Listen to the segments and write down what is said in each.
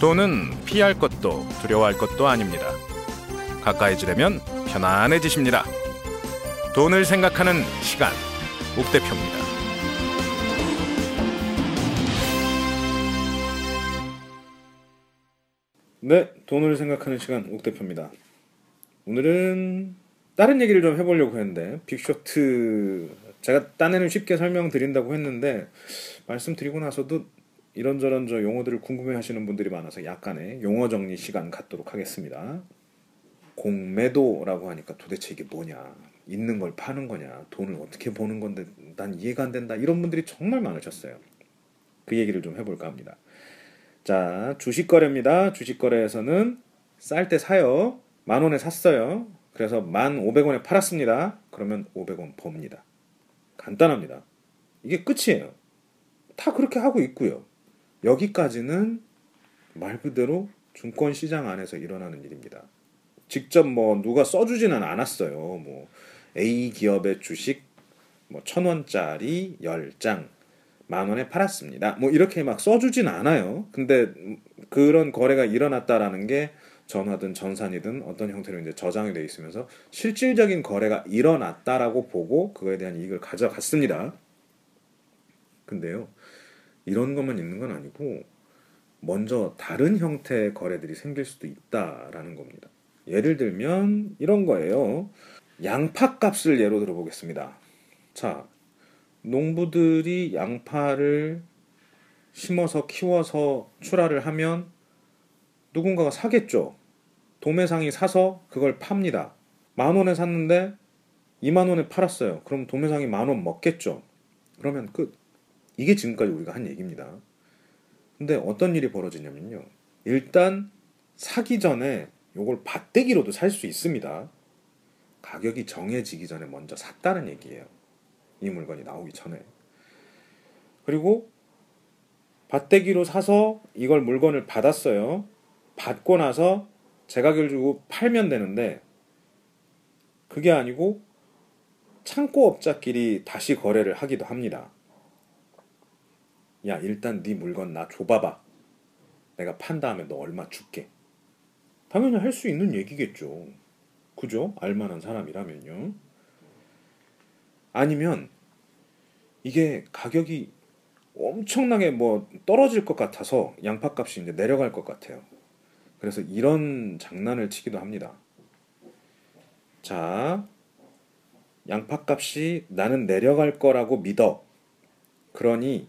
돈은 피할 것도 두려워할 것도 아닙니다. 가까이 지려면 편안해지십니다. 돈을 생각하는 시간, 옥 대표입니다. 네, 돈을 생각하는 시간, 옥 대표입니다. 오늘은 다른 얘기를 좀 해보려고 했는데, 빅쇼트 제가 딴에는 쉽게 설명드린다고 했는데 말씀드리고 나서도 이런저런 저 용어들을 궁금해하시는 분들이 많아서 약간의 용어 정리 시간 갖도록 하겠습니다. 공매도라고 하니까 도대체 이게 뭐냐, 있는 걸 파는 거냐, 돈을 어떻게 버는 건데 난 이해가 안 된다, 이런 분들이 정말 많으셨어요. 그 얘기를 좀 해볼까 합니다. 자, 주식거래입니다. 주식거래에서는 쌀 때 사요. 10,000원에 샀어요. 그래서 1,500원에 팔았습니다. 그러면 500원 법니다. 간단합니다. 이게 끝이에요. 다 그렇게 하고 있고요. 여기까지는 말 그대로 증권시장 안에서 일어나는 일입니다. 직접 뭐 누가 써주지는 않았어요. 뭐 A 기업의 주식 뭐 1,000원짜리 10장 10,000원에 팔았습니다. 뭐 이렇게 막 써주진 않아요. 근데 그런 거래가 일어났다라는 게 전화든 전산이든 어떤 형태로 이제 저장이 돼 있으면서 실질적인 거래가 일어났다라고 보고 그거에 대한 이익을 가져갔습니다. 근데요, 이런 것만 있는 건 아니고 먼저 다른 형태의 거래들이 생길 수도 있다라는 겁니다. 예를 들면 이런 거예요. 양파값을 예로 들어보겠습니다. 자, 농부들이 양파를 심어서 키워서 출하를 하면 누군가가 사겠죠. 도매상이 사서 그걸 팝니다. 10,000원에 샀는데 20,000원에 팔았어요. 그럼 도매상이 10,000원 먹겠죠. 그러면 끝. 이게 지금까지 우리가 한 얘기입니다. 근데 어떤 일이 벌어지냐면요, 일단 사기 전에 요걸 밭대기로도 살 수 있습니다. 가격이 정해지기 전에 먼저 샀다는 얘기예요. 이 물건이 나오기 전에. 그리고 밭대기로 사서 이걸 물건을 받았어요. 받고 나서 제 가격을 주고 팔면 되는데 그게 아니고 창고업자끼리 다시 거래를 하기도 합니다. 야, 일단 네 물건 나 줘봐봐. 내가 판 다음에 너 얼마 줄게. 당연히 할 수 있는 얘기겠죠. 그죠? 알만한 사람이라면요. 아니면 이게 가격이 엄청나게 뭐 떨어질 것 같아서 양파값이 이제 내려갈 것 같아요. 그래서 이런 장난을 치기도 합니다. 자, 양파값이 나는 내려갈 거라고 믿어. 그러니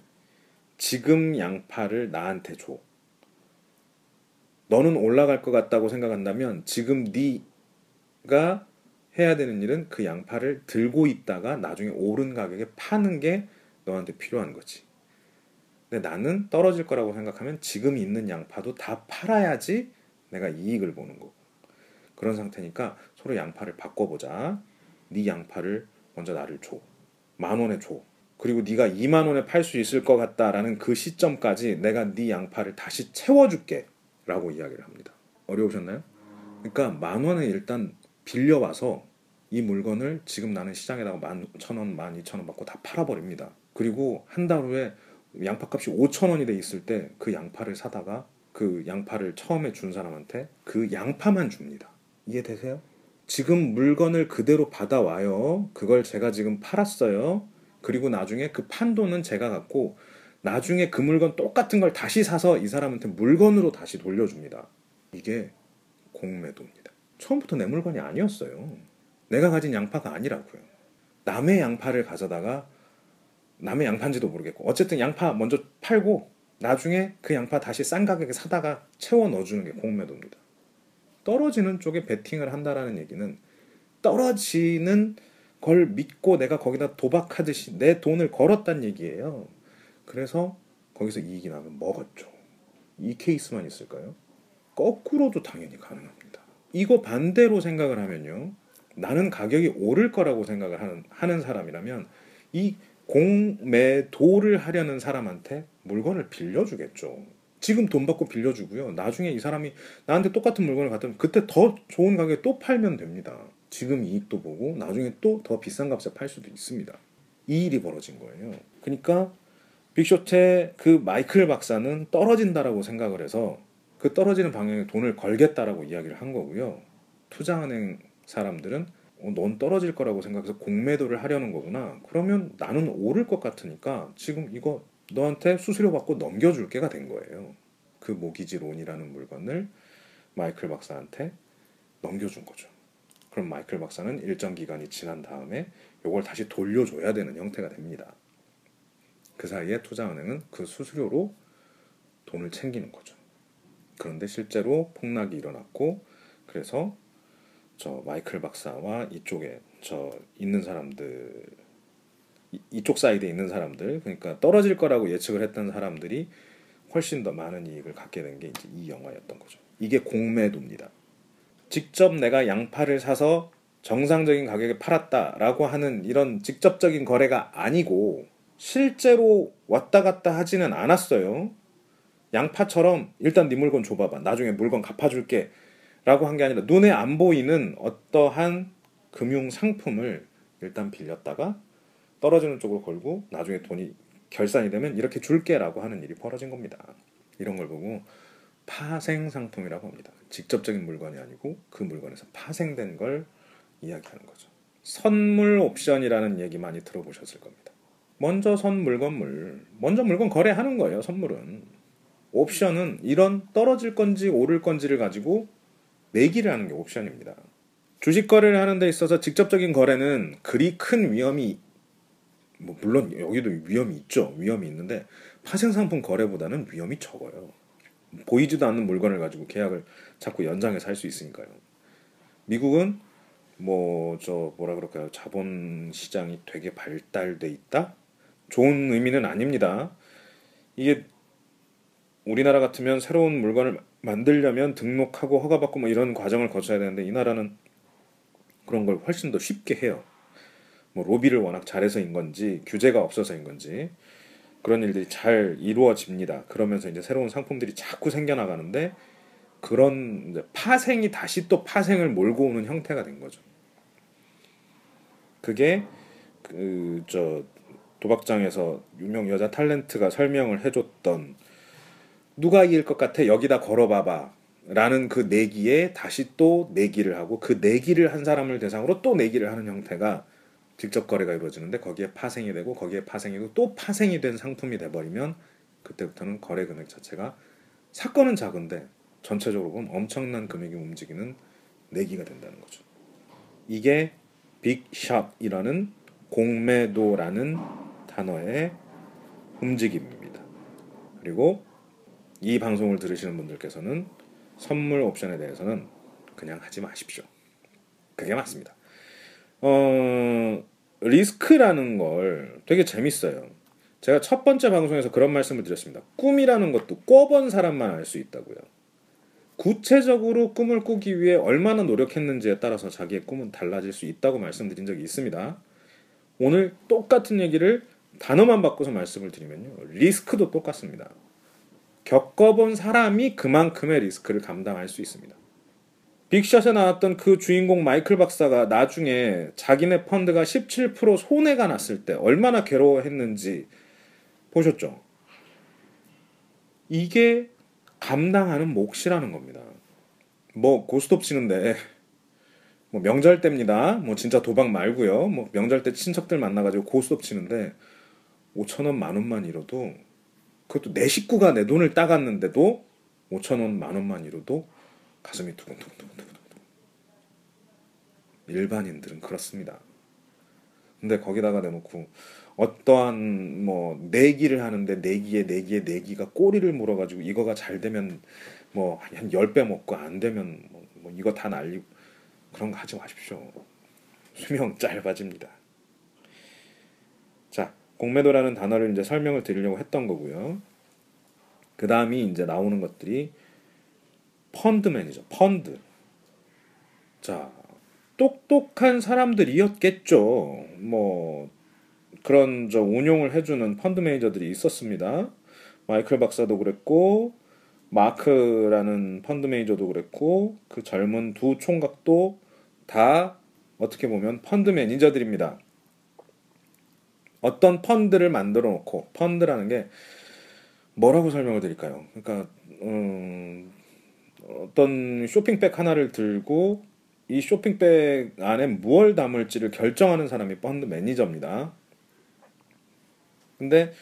지금 양파를 나한테 줘. 너는 올라갈 것 같다고 생각한다면 지금 네가 해야 되는 일은 그 양파를 들고 있다가 나중에 오른 가격에 파는 게 너한테 필요한 거지. 근데 나는 떨어질 거라고 생각하면 지금 있는 양파도 다 팔아야지 내가 이익을 보는 거고. 그런 상태니까 서로 양파를 바꿔보자. 네 양파를 먼저 나를 줘. 10,000원에 줘. 그리고 네가 20,000원에 팔 수 있을 것 같다라는 그 시점까지 내가 네 양파를 다시 채워줄게 라고 이야기를 합니다. 어려우셨나요? 그러니까 10,000원에 일단 빌려와서 이 물건을 지금 나는 시장에다가 11,000원, 12,000원 받고 다 팔아버립니다. 그리고 한 달 후에 양파값이 5,000원이 돼 있을 때 그 양파를 사다가 그 양파를 처음에 준 사람한테 그 양파만 줍니다. 이해되세요? 지금 물건을 그대로 받아와요. 그걸 제가 지금 팔았어요. 그리고 나중에 그 판돈은 제가 갖고 나중에 그 물건 똑같은 걸 다시 사서 이 사람한테 물건으로 다시 돌려줍니다. 이게 공매도입니다. 처음부터 내 물건이 아니었어요. 내가 가진 양파가 아니라고요. 남의 양파를 가져다가, 남의 양파인지도 모르겠고 어쨌든 양파 먼저 팔고 나중에 그 양파 다시 싼 가격에 사다가 채워 넣어주는 게 공매도입니다. 떨어지는 쪽에 베팅을 한다라는 얘기는 떨어지는 걸 믿고 내가 거기다 도박하듯이 내 돈을 걸었단 얘기예요. 그래서 거기서 이익이 나면 먹었죠. 이 케이스만 있을까요? 거꾸로도 당연히 가능합니다. 이거 반대로 생각을 하면요, 나는 가격이 오를 거라고 생각을 하는 사람이라면 이 공매도를 하려는 사람한테 물건을 빌려주겠죠. 지금 돈 받고 빌려주고요, 나중에 이 사람이 나한테 똑같은 물건을 갖다면 그때 더 좋은 가격에 또 팔면 됩니다. 지금 이익도 보고 나중에 또 더 비싼 값에 팔 수도 있습니다. 이 일이 벌어진 거예요. 그러니까 빅쇼트의 그 마이클 박사는 떨어진다라고 생각을 해서 그 떨어지는 방향에 돈을 걸겠다라고 이야기를 한 거고요. 투자하는 사람들은 넌 떨어질 거라고 생각해서 공매도를 하려는 거구나. 그러면 나는 오를 것 같으니까 지금 이거 너한테 수수료 받고 넘겨줄게가 된 거예요. 그 모기지론이라는 물건을 마이클 박사한테 넘겨준 거죠. 그럼 마이클 박사는 일정 기간이 지난 다음에 이걸 다시 돌려줘야 되는 형태가 됩니다. 그 사이에 투자은행은 그 수수료로 돈을 챙기는 거죠. 그런데 실제로 폭락이 일어났고, 그래서 저 마이클 박사와 이쪽에 저 있는 사람들, 이쪽 사이드에 있는 사람들, 그러니까 떨어질 거라고 예측을 했던 사람들이 훨씬 더 많은 이익을 갖게 된 게 이제 이 영화였던 거죠. 이게 공매도입니다. 직접 내가 양파를 사서 정상적인 가격에 팔았다라고 하는 이런 직접적인 거래가 아니고, 실제로 왔다 갔다 하지는 않았어요. 양파처럼 일단 네 물건 줘봐봐, 나중에 물건 갚아줄게 라고 한 게 아니라 눈에 안 보이는 어떠한 금융 상품을 일단 빌렸다가 떨어지는 쪽으로 걸고 나중에 돈이 결산이 되면 이렇게 줄게 라고 하는 일이 벌어진 겁니다. 이런 걸 보고 파생상품이라고 합니다. 직접적인 물건이 아니고 그 물건에서 파생된 걸 이야기하는 거죠. 선물 옵션이라는 얘기 많이 들어보셨을 겁니다. 먼저 먼저 물건 거래하는 거예요. 선물은. 옵션은 이런 떨어질 건지 오를 건지를 가지고 내기를 하는 게 옵션입니다. 주식 거래를 하는 데 있어서 직접적인 거래는 그리 큰 위험이, 물론 여기도 위험이 있죠. 위험이 있는데 파생상품 거래보다는 위험이 적어요. 보이지도 않는 물건을 가지고 계약을 자꾸 연장해서 할 수 있으니까요. 미국은 자본 시장이 되게 발달돼 있다? 좋은 의미는 아닙니다. 이게 우리나라 같으면 새로운 물건을 만들려면 등록하고 허가받고 이런 과정을 거쳐야 되는데, 이 나라는 그런 걸 훨씬 더 쉽게 해요. 로비를 워낙 잘해서인 건지 규제가 없어서인 건지 그런 일들이 잘 이루어집니다. 그러면서 이제 새로운 상품들이 자꾸 생겨나가는데, 그런 이제 파생이 다시 또 파생을 몰고 오는 형태가 된 거죠. 그게 도박장에서 유명 여자 탤런트가 설명을 해줬던 누가 이길 것 같아? 여기다 걸어봐봐 라는 그 내기에 다시 또 내기를 하고, 그 내기를 한 사람을 대상으로 또 내기를 하는 형태가 직접 거래가 이루어지는데, 거기에 파생이 되고 거기에 파생이고 또 파생이 된 상품이 돼버리면 그때부터는 거래 금액 자체가 사건은 작은데 전체적으로 보면 엄청난 금액이 움직이는 내기가 된다는 거죠. 이게 빅쇼트이라는 공매도라는 단어의 움직임입니다. 그리고 이 방송을 들으시는 분들께서는 선물 옵션에 대해서는 그냥 하지 마십시오. 그게 맞습니다. 리스크라는 걸 되게 재밌어요. 제가 첫 번째 방송에서 그런 말씀을 드렸습니다. 꿈이라는 것도 꿔본 사람만 알 수 있다고요. 구체적으로 꿈을 꾸기 위해 얼마나 노력했는지에 따라서 자기의 꿈은 달라질 수 있다고 말씀드린 적이 있습니다. 오늘 똑같은 얘기를 단어만 바꿔서 말씀을 드리면요, 리스크도 똑같습니다. 겪어본 사람이 그만큼의 리스크를 감당할 수 있습니다. 빅샷에 나왔던 그 주인공 마이클 박사가 나중에 자기네 펀드가 17% 손해가 났을 때 얼마나 괴로워했는지 보셨죠? 이게 감당하는 몫이라는 겁니다. 고스톱 치는데 명절 때입니다. 진짜 도박 말고요. 명절 때 친척들 만나가지고 고스톱 치는데 5,000원, 만원만 잃어도, 그것도 내 식구가 내 돈을 따갔는데도 5,000원, 만원만 잃어도 가슴이 두근두근두근두근. 일반인들은 그렇습니다. 근데 거기다가 내놓고 어떠한 내기를 하는데 내기가 꼬리를 물어가지고 이거가 잘 되면 한 10배 먹고 안 되면 이거 다 날리고, 그런 거 하지 마십시오. 수명 짧아집니다. 자, 공매도라는 단어를 이제 설명을 드리려고 했던 거고요. 그 다음이 이제 나오는 것들이 펀드 매니저, 펀드. 자, 똑똑한 사람들이었겠죠. 그런 운용을 해주는 펀드 매니저들이 있었습니다. 마이클 박사도 그랬고, 마크라는 펀드 매니저도 그랬고, 그 젊은 두 총각도 다 어떻게 보면 펀드 매니저들입니다. 어떤 펀드를 만들어 놓고, 펀드라는 게 뭐라고 설명을 드릴까요? 그러니까 어떤 쇼핑백 하나를 들고 이 쇼핑백 안에 무엇을 담을지를 결정하는 사람이 펀드 매니저입니다. 근데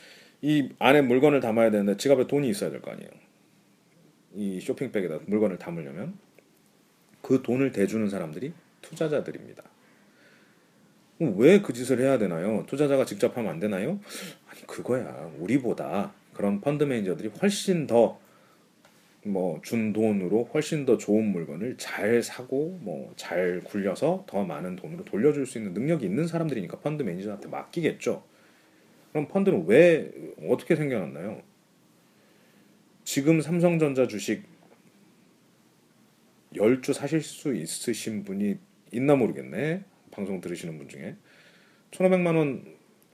이 안에 물건을 담아야 되는데 지갑에 돈이 있어야 될 거 아니에요. 이 쇼핑백에다 물건을 담으려면 그 돈을 대주는 사람들이 투자자들입니다. 왜 그 짓을 해야 되나요? 투자자가 직접 하면 안 되나요? 아니 그거야. 우리보다 그런 펀드 매니저들이 훨씬 더 뭐 준 돈으로 훨씬 더 좋은 물건을 잘 사고 뭐 잘 굴려서 더 많은 돈으로 돌려줄 수 있는 능력이 있는 사람들이니까 펀드 매니저한테 맡기겠죠. 그럼 펀드는 왜 어떻게 생겨났나요? 지금 삼성전자 주식 10주 사실 수 있으신 분이 있나 모르겠네. 방송 들으시는 분 중에 1,500만 원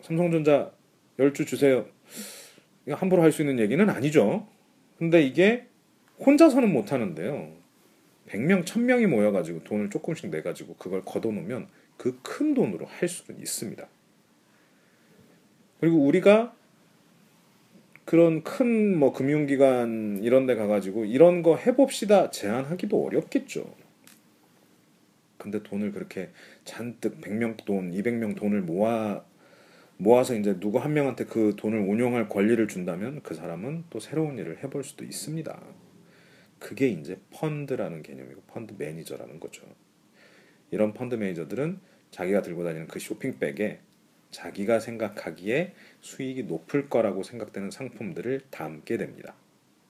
삼성전자 10주 주세요. 이거 함부로 할 수 있는 얘기는 아니죠. 근데 이게 혼자서는 못하는데요. 100명, 1000명이 모여가지고 돈을 조금씩 내가지고 그걸 걷어놓으면 그 큰 돈으로 할 수는 있습니다. 그리고 우리가 그런 큰 뭐 금융기관 이런 데 가가지고 이런 거 해봅시다 제안하기도 어렵겠죠. 근데 돈을 그렇게 잔뜩 100명 돈, 200명 돈을 모아서 이제 누구 한 명한테 그 돈을 운용할 권리를 준다면 그 사람은 또 새로운 일을 해볼 수도 있습니다. 그게 이제 펀드라는 개념이고 펀드 매니저라는 거죠. 이런 펀드 매니저들은 자기가 들고 다니는 그 쇼핑백에 자기가 생각하기에 수익이 높을 거라고 생각되는 상품들을 담게 됩니다.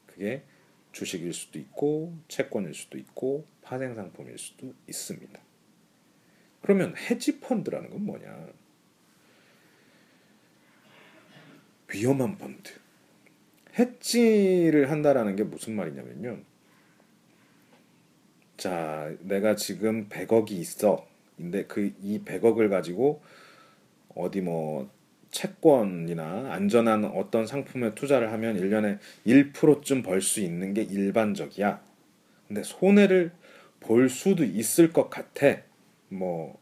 그게 주식일 수도 있고 채권일 수도 있고 파생상품일 수도 있습니다. 그러면 헤지펀드라는 건 뭐냐? 위험한 펀드. 헤지를 한다라는 게 무슨 말이냐면요. 자, 내가 지금 100억이 있어. 근데 그 이 100억을 가지고 어디 뭐 채권이나 안전한 어떤 상품에 투자를 하면 1년에 1%쯤 벌 수 있는 게 일반적이야. 근데 손해를 볼 수도 있을 것 같아. 뭐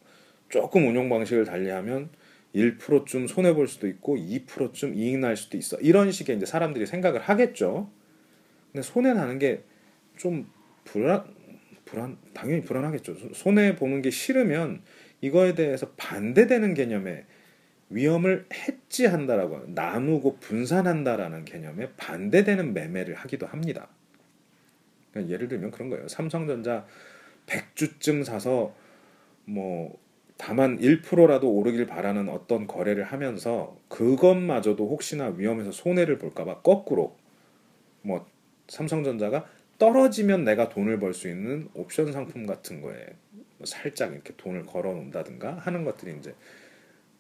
조금 운용 방식을 달리하면 1%쯤 손해 볼 수도 있고 2%쯤 이익 날 수도 있어. 이런 식의 이제 사람들이 생각을 하겠죠. 근데 손해 나는 게 좀 당연히 불안하겠죠. 손해 보는 게 싫으면 이거에 대해서 반대되는 개념의 위험을 해지한다라고 나누고 분산한다라는 개념에 반대되는 매매를 하기도 합니다. 그러니까 예를 들면 그런 거예요. 삼성전자 100주쯤 사서 뭐 다만 1%라도 오르길 바라는 어떤 거래를 하면서 그것마저도 혹시나 위험해서 손해를 볼까봐 거꾸로 뭐 삼성전자가 떨어지면 내가 돈을 벌 수 있는 옵션 상품 같은 거에 살짝 이렇게 돈을 걸어 놓는다든가 하는 것들이 이제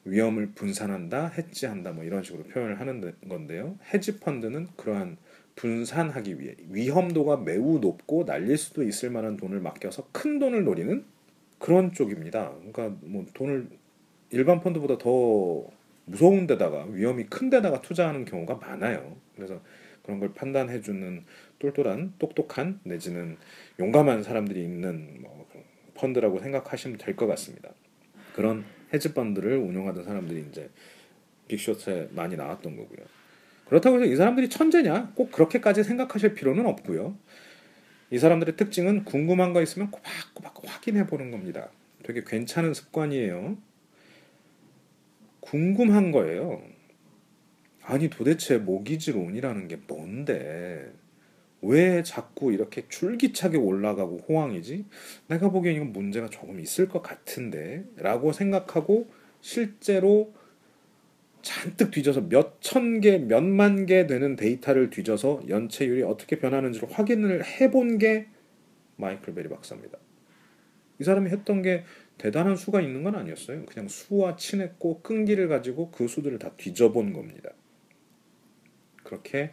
위험을 분산한다, 헤지한다 뭐 이런 식으로 표현을 하는 건데요. 헤지펀드는 그러한 분산하기 위해 위험도가 매우 높고 날릴 수도 있을 만한 돈을 맡겨서 큰 돈을 노리는 그런 쪽입니다. 그러니까 뭐 돈을 일반 펀드보다 더 무서운 데다가 위험이 큰 데다가 투자하는 경우가 많아요. 그래서 그런 걸 판단해주는 똘똘한 똑똑한 내지는 용감한 사람들이 있는 뭐 펀드라고 생각하시면 될 것 같습니다. 그런 헤지펀드를 운영하던 사람들이 이제 빅쇼트에 많이 나왔던 거고요. 그렇다고 해서 이 사람들이 천재냐? 꼭 그렇게까지 생각하실 필요는 없고요. 이 사람들의 특징은 궁금한 거 있으면 꼬박꼬박 확인해 보는 겁니다. 되게 괜찮은 습관이에요. 궁금한 거예요. 아니 도대체 모기지론이라는 게 뭔데? 왜 자꾸 이렇게 줄기차게 올라가고 호황이지? 내가 보기엔 이건 문제가 조금 있을 것 같은데 라고 생각하고 실제로 잔뜩 뒤져서 몇 천 개, 몇 만 개 되는 데이터를 뒤져서 연체율이 어떻게 변하는지를 확인을 해본 게 마이클 베리 박사입니다. 이 사람이 했던 게 대단한 수가 있는 건 아니었어요. 그냥 수와 친했고 끈기를 가지고 그 수들을 다 뒤져본 겁니다. 그렇게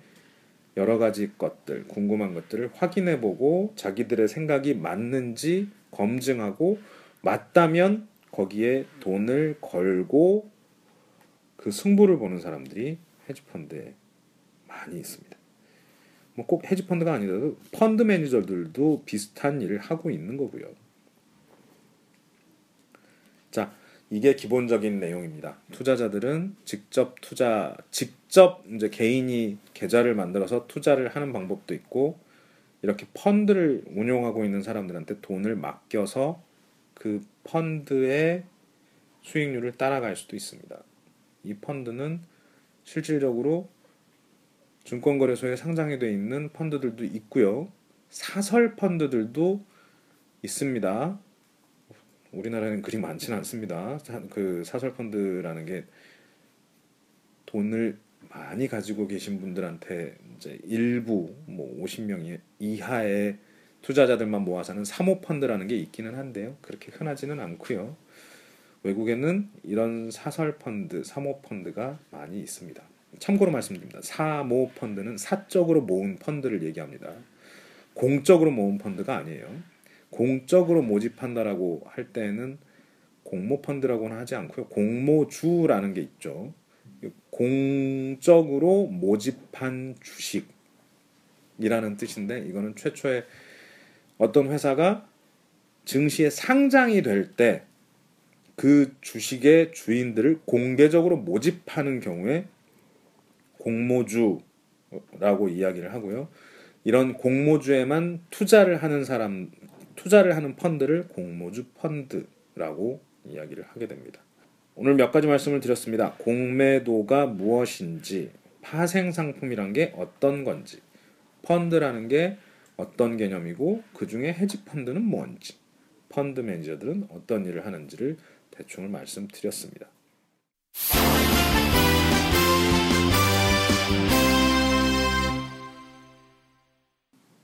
여러 가지 것들, 궁금한 것들을 확인해보고 자기들의 생각이 맞는지 검증하고 맞다면 거기에 돈을 걸고 그 승부를 보는 사람들이 헤지펀드에 많이 있습니다. 뭐 꼭 헤지펀드가 아니더라도 펀드 매니저들도 비슷한 일을 하고 있는 거고요. 자, 이게 기본적인 내용입니다. 투자자들은 직접 이제 개인이 계좌를 만들어서 투자를 하는 방법도 있고 이렇게 펀드를 운용하고 있는 사람들한테 돈을 맡겨서 그 펀드의 수익률을 따라갈 수도 있습니다. 이 펀드는 실질적으로 증권거래소에 상장이 돼 있는 펀드들도 있고요. 사설 펀드들도 있습니다. 우리나라에는 그리 많지는 않습니다. 그 사설 펀드라는 게 돈을 많이 가지고 계신 분들한테 이제 일부 뭐 50명 이하의 투자자들만 모아서 하는 사모펀드라는 게 있기는 한데요. 그렇게 흔하지는 않고요. 외국에는 이런 사설 펀드, 사모펀드가 많이 있습니다. 참고로 말씀드립니다. 사모펀드는 사적으로 모은 펀드를 얘기합니다. 공적으로 모은 펀드가 아니에요. 공적으로 모집한다라고 할 때는 공모펀드라고는 하지 않고요. 공모주라는 게 있죠. 공적으로 모집한 주식이라는 뜻인데, 이거는 최초에 어떤 회사가 증시에 상장이 될 때 그 주식의 주인들을 공개적으로 모집하는 경우에 공모주라고 이야기를 하고요. 이런 공모주에만 투자를 하는 펀드를 공모주 펀드라고 이야기를 하게 됩니다. 오늘 몇 가지 말씀을 드렸습니다. 공매도가 무엇인지, 파생상품이란 게 어떤 건지, 펀드라는 게 어떤 개념이고 그 중에 헤지펀드는 뭔지, 펀드 매니저들은 어떤 일을 하는지를 대충 말씀드렸습니다.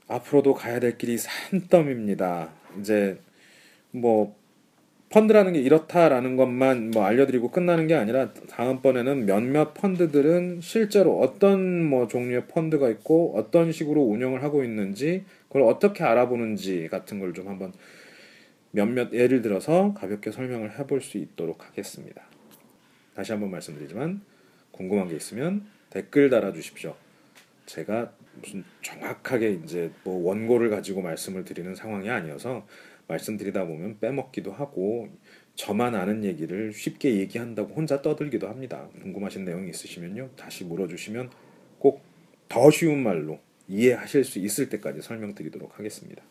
앞으로도 가야 될 길이 산더미입니다. 이제 뭐 펀드라는 게 이렇다라는 것만 뭐 알려드리고 끝나는 게 아니라, 다음번에는 몇몇 펀드들은 실제로 어떤 뭐 종류의 펀드가 있고 어떤 식으로 운영을 하고 있는지, 그걸 어떻게 알아보는지 같은 걸 좀 한번 몇몇 예를 들어서 가볍게 설명을 해볼 수 있도록 하겠습니다. 다시 한번 말씀드리지만 궁금한 게 있으면 댓글 달아주십시오. 제가 무슨 정확하게 이제 뭐 원고를 가지고 말씀을 드리는 상황이 아니어서 말씀드리다 보면 빼먹기도 하고 저만 아는 얘기를 쉽게 얘기한다고 혼자 떠들기도 합니다. 궁금하신 내용이 있으시면요, 다시 물어주시면 꼭 더 쉬운 말로 이해하실 수 있을 때까지 설명드리도록 하겠습니다.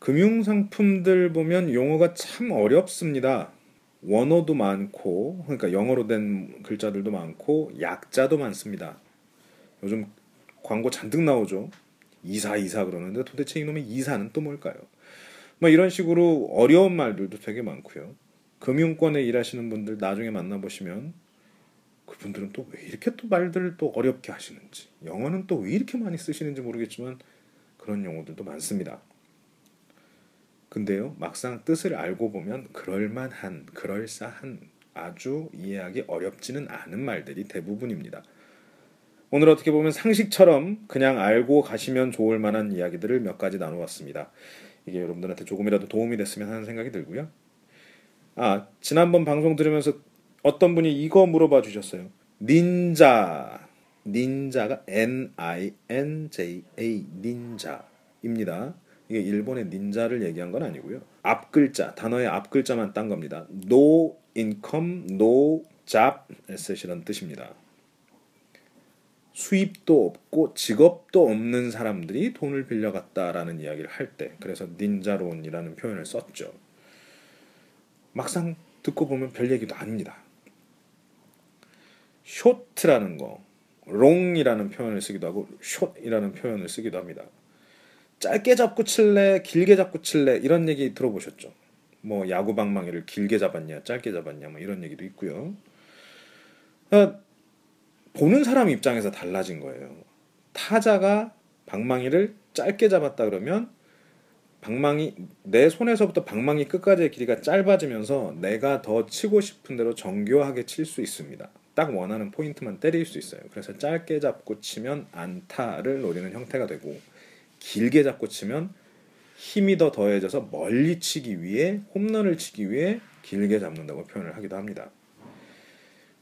금융상품들 보면 용어가 참 어렵습니다. 원어도 많고, 그러니까 영어로 된 글자들도 많고 약자도 많습니다. 요즘 광고 잔뜩 나오죠. 이사 그러는데 도대체 이놈의 이사는 또 뭘까요? 뭐 이런 식으로 어려운 말들도 되게 많고요. 금융권에 일하시는 분들 나중에 만나보시면 그분들은 또 왜 이렇게 또 말들을 또 어렵게 하시는지, 영어는 또 왜 이렇게 많이 쓰시는지 모르겠지만 그런 용어들도 많습니다. 근데요, 막상 뜻을 알고 보면 그럴만한, 그럴싸한, 아주 이해하기 어렵지는 않은 말들이 대부분입니다. 오늘 어떻게 보면 상식처럼 그냥 알고 가시면 좋을 만한 이야기들을 몇 가지 나눠봤습니다. 이게 여러분들한테 조금이라도 도움이 됐으면 하는 생각이 들고요. 아, 지난번 방송 들으면서 어떤 분이 이거 물어봐 주셨어요. 닌자가 NINJA 닌자입니다. 이게 일본의 닌자를 얘기한 건 아니고요. 앞글자, 단어의 앞글자만 딴 겁니다. No income, no job asset이란 뜻입니다. 수입도 없고 직업도 없는 사람들이 돈을 빌려갔다라는 이야기를 할 때, 그래서 닌자론이라는 표현을 썼죠. 막상 듣고 보면 별 얘기도 아닙니다. 쇼트라는 거, 롱이라는 표현을 쓰기도 하고 숏이라는 표현을 쓰기도 합니다. 짧게 잡고 칠래, 길게 잡고 칠래, 이런 얘기 들어보셨죠? 뭐 야구 방망이를 길게 잡았냐, 짧게 잡았냐, 뭐 이런 얘기도 있고요. 보는 사람 입장에서 달라진 거예요. 타자가 방망이를 짧게 잡았다 그러면 내 손에서부터 방망이 끝까지의 길이가 짧아지면서 내가 더 치고 싶은 대로 정교하게 칠 수 있습니다. 딱 원하는 포인트만 때릴 수 있어요. 그래서 짧게 잡고 치면 안타를 노리는 형태가 되고, 길게 잡고 치면 힘이 더 더해져서 멀리 치기 위해, 홈런을 치기 위해 길게 잡는다고 표현을 하기도 합니다.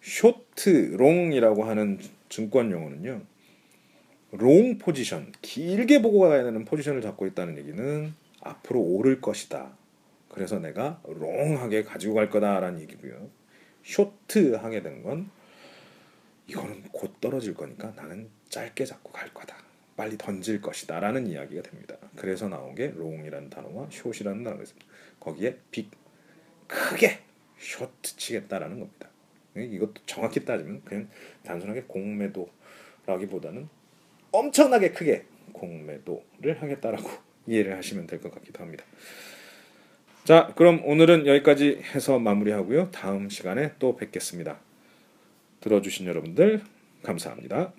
쇼트, 롱이라고 하는 증권 용어는요, 롱 포지션, 길게 보고 가야 되는 포지션을 잡고 있다는 얘기는 앞으로 오를 것이다, 그래서 내가 롱하게 가지고 갈 거다라는 얘기고요. 쇼트 하게 된 건 이거는 곧 떨어질 거니까 나는 짧게 잡고 갈 거다, 빨리 던질 것이다 라는 이야기가 됩니다. 그래서 나온 게 롱이라는 단어와 숏이라는 단어가 있습니다. 거기에 크게 쇼트 치겠다라는 겁니다. 이것도 정확히 따지면 그냥 단순하게 공매도라기보다는 엄청나게 크게 공매도를 하겠다라고 이해를 하시면 될 것 같기도 합니다. 자, 그럼 오늘은 여기까지 해서 마무리하고요. 다음 시간에 또 뵙겠습니다. 들어주신 여러분들 감사합니다.